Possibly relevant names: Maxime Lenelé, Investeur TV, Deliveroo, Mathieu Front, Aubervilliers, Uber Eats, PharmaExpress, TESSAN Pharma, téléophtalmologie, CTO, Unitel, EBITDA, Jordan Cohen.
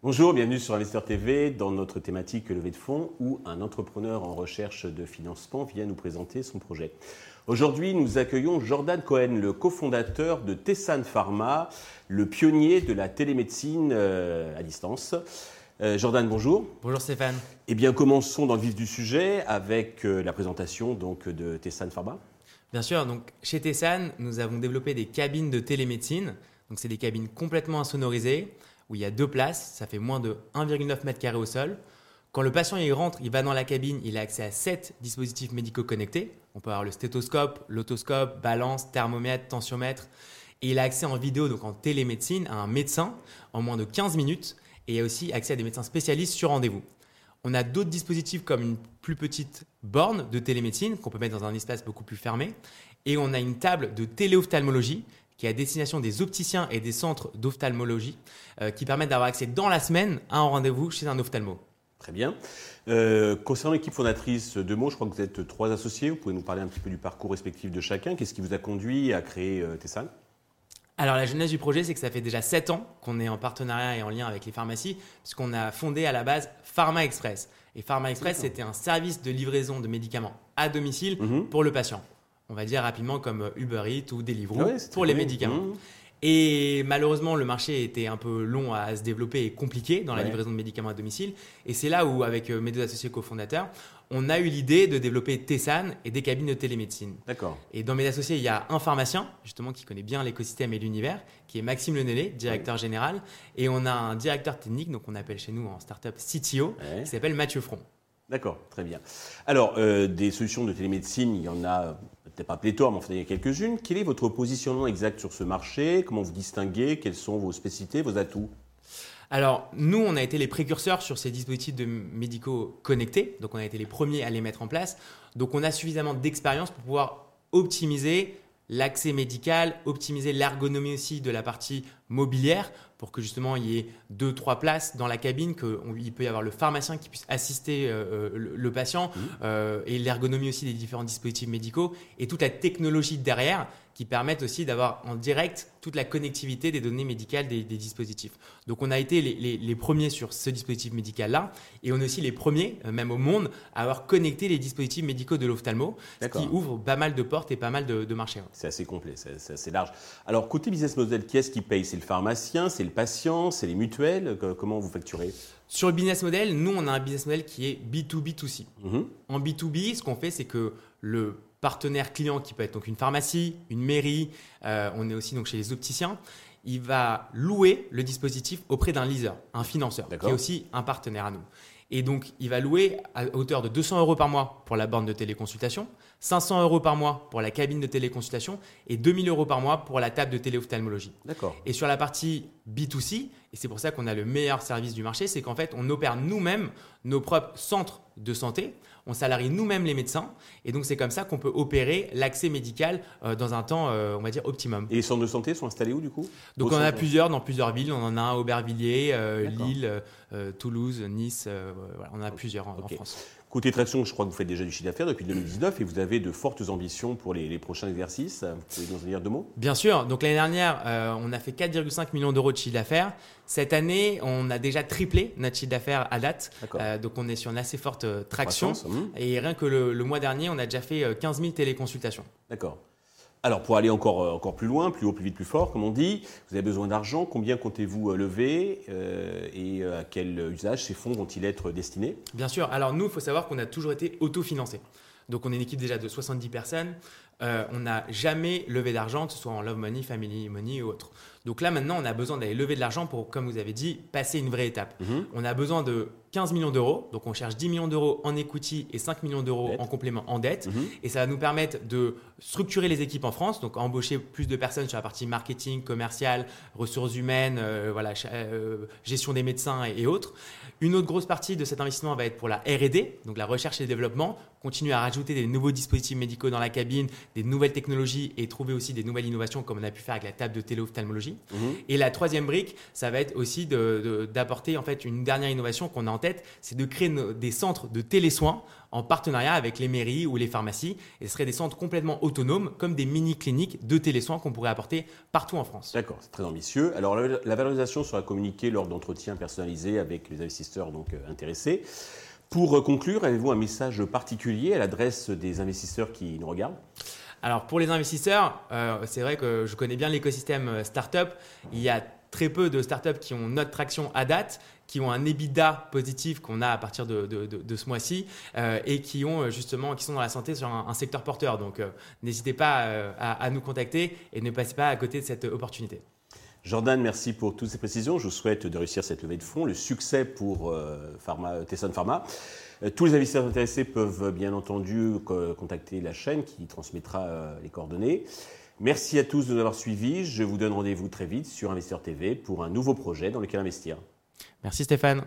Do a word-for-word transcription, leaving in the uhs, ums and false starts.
Bonjour, bienvenue sur Investeur T V dans notre thématique levée de fonds où un entrepreneur en recherche de financement vient nous présenter son projet. Aujourd'hui, nous accueillons Jordan Cohen, le cofondateur de TESSAN Pharma, le pionnier de la télémédecine à distance. Jordan, bonjour. Bonjour Stéphane. Eh bien, commençons dans le vif du sujet avec la présentation donc, de TESSAN Pharma. Bien sûr, donc, chez TESSAN, nous avons développé des cabines de télémédecine. Donc, c'est des cabines complètement insonorisées, où il y a deux places, ça fait moins de un virgule neuf mètres carrés au sol. Quand le patient il rentre, il va dans la cabine, il a accès à sept dispositifs médicaux connectés. On peut avoir le stéthoscope, l'otoscope, balance, thermomètre, tensiomètre. Et il a accès en vidéo, donc en télémédecine, à un médecin en moins de quinze minutes. Et il y a aussi accès à des médecins spécialistes sur rendez-vous. On a d'autres dispositifs comme une plus petite borne de télémédecine qu'on peut mettre dans un espace beaucoup plus fermé. Et on a une table de téléophtalmologie qui est à destination des opticiens et des centres d'ophtalmologie, euh, qui permettent d'avoir accès dans la semaine à un rendez-vous chez un ophtalmo. Très bien. Euh, concernant l'équipe fondatrice, deux mots, je crois que vous êtes trois associés. Vous pouvez nous parler un petit peu du parcours respectif de chacun. Qu'est-ce qui vous a conduit à créer euh, TESSAN ? Alors, la genèse du projet, c'est que ça fait déjà sept ans qu'on est en partenariat et en lien avec les pharmacies, puisqu'on a fondé à la base PharmaExpress. Et PharmaExpress, c'était un service de livraison de médicaments à domicile mmh. pour le patient. On va dire rapidement comme Uber Eats ou Deliveroo ouais, pour les bien. médicaments. Mmh. Et malheureusement, le marché était un peu long à se développer et compliqué dans la ouais. livraison de médicaments à domicile. Et c'est là où, avec mes deux associés cofondateurs, on a eu l'idée de développer TESSAN et des cabines de télémédecine. D'accord. Et dans mes associés, il y a un pharmacien, justement, qui connaît bien l'écosystème et l'univers, qui est Maxime Lenelé, directeur ouais. général. Et on a un directeur technique, donc on appelle chez nous en startup C T O, ouais. qui s'appelle Mathieu Front. D'accord, très bien. Alors, euh, des solutions de télémédecine, il y en a peut-être pas pléthore, mais enfin, il y en a quelques-unes. Quel est votre positionnement exact sur ce marché ? Comment vous distinguez ? Quelles sont vos spécificités, vos atouts ? Alors, nous, on a été les précurseurs sur ces dispositifs de médicaux connectés. Donc, on a été les premiers à les mettre en place. Donc, on a suffisamment d'expérience pour pouvoir optimiser l'accès médical, optimiser l'ergonomie aussi de la partie mobilière pour que justement il y ait deux, trois places dans la cabine, qu'il peut y avoir le pharmacien qui puisse assister euh, le, le patient mmh. euh, et l'ergonomie aussi des différents dispositifs médicaux et toute la technologie derrière qui permettent aussi d'avoir en direct toute la connectivité des données médicales des, des dispositifs. Donc, on a été les, les, les premiers sur ce dispositif médical-là et on est aussi les premiers, même au monde, à avoir connecté les dispositifs médicaux de l'ophtalmo, ce qui ouvre pas mal de portes et pas mal de, de marchés. C'est assez complet, c'est, c'est assez large. Alors, côté business model, qui est-ce qui paye ? C'est le pharmacien, c'est le patient, c'est les mutuelles ? Comment vous facturez ? Sur le business model, nous, on a un business model qui est B deux B deux C. Mmh. En B deux B, ce qu'on fait, c'est que le partenaire client qui peut être donc une pharmacie, une mairie, euh, on est aussi donc chez les opticiens, il va louer le dispositif auprès d'un leaser, un financeur, D'accord. qui est aussi un partenaire à nous. Et donc, il va louer à hauteur de deux cents euros par mois pour la borne de téléconsultation, cinq cents euros par mois pour la cabine de téléconsultation et deux mille euros par mois pour la table de téléophtalmologie. D'accord. Et sur la partie B deux C, et c'est pour ça qu'on a le meilleur service du marché, c'est qu'en fait, on opère nous-mêmes nos propres centres de santé, on salarie nous-mêmes les médecins et donc c'est comme ça qu'on peut opérer l'accès médical euh, dans un temps, euh, on va dire, optimum. Et les centres de santé sont installés où du coup ? Donc on en a plusieurs dans plusieurs villes, on en a un à Aubervilliers, euh, Lille, euh, Toulouse, Nice, euh, voilà, on en a okay. plusieurs en, okay. en France. Côté traction, je crois que vous faites déjà du chiffre d'affaires depuis deux mille dix-neuf et vous avez de fortes ambitions pour les, les prochains exercices. Vous pouvez nous en dire deux mots ? Bien sûr. Donc l'année dernière, euh, on a fait quatre virgule cinq millions d'euros de chiffre d'affaires. Cette année, on a déjà triplé notre chiffre d'affaires à date. Euh, donc on est sur une assez forte euh, traction. Croissance, hum. Et rien que le, le mois dernier, on a déjà fait euh, quinze mille téléconsultations. D'accord. Alors pour aller encore, euh, encore plus loin, plus haut, plus vite, plus fort, comme on dit, vous avez besoin d'argent. Combien comptez-vous euh, lever euh, et euh, à quel usage ces fonds vont-ils être destinés ? Bien sûr. Alors nous, il faut savoir qu'on a toujours été autofinancé. Donc on est une équipe déjà de soixante-dix personnes. Euh, on n'a jamais levé d'argent, que ce soit en love money, family money ou autre. Donc là maintenant, on a besoin d'aller lever de l'argent pour, comme vous avez dit, passer une vraie étape. Mm-hmm. On a besoin de quinze millions d'euros. Donc on cherche dix millions d'euros en equity et cinq millions d'euros Dette. en complément en dette. Mm-hmm. Et ça va nous permettre de structurer les équipes en France, donc embaucher plus de personnes sur la partie marketing, commercial, ressources humaines, euh, voilà, euh, gestion des médecins et, et autres. Une autre grosse partie de cet investissement va être pour la R et D, donc la recherche et le développement, continuer à rajouter des nouveaux dispositifs médicaux dans la cabine, des nouvelles technologies et trouver aussi des nouvelles innovations comme on a pu faire avec la table de téléophtalmologie. Mmh. Et la troisième brique, ça va être aussi de, de, d'apporter en fait une dernière innovation qu'on a en tête, c'est de créer nos, des centres de télésoins en partenariat avec les mairies ou les pharmacies. Et ce seraient des centres complètement autonomes, comme des mini-cliniques de télésoins qu'on pourrait apporter partout en France. D'accord, c'est très ambitieux. Alors, la, la valorisation sera communiquée lors d'entretiens personnalisés avec les investisseurs donc, euh, intéressés. Pour conclure, avez-vous un message particulier à l'adresse des investisseurs qui nous regardent ? Alors, pour les investisseurs, euh, c'est vrai que je connais bien l'écosystème startup. Il y a très peu de startups qui ont notre traction à date, qui ont un EBITDA positif qu'on a à partir de, de, de, de ce mois-ci euh, et qui ont justement, qui sont dans la santé sur un, un secteur porteur. Donc, euh, n'hésitez pas euh, à, à nous contacter et ne passez pas à côté de cette opportunité. Jordan, merci pour toutes ces précisions. Je vous souhaite de réussir cette levée de fonds, le succès pour euh, Pharma, TESSAN Pharma. Euh, tous les investisseurs intéressés peuvent bien entendu co- contacter la chaîne qui transmettra euh, les coordonnées. Merci à tous de nous avoir suivis. Je vous donne rendez-vous très vite sur Investeur T V pour un nouveau projet dans lequel investir. Merci Stéphane.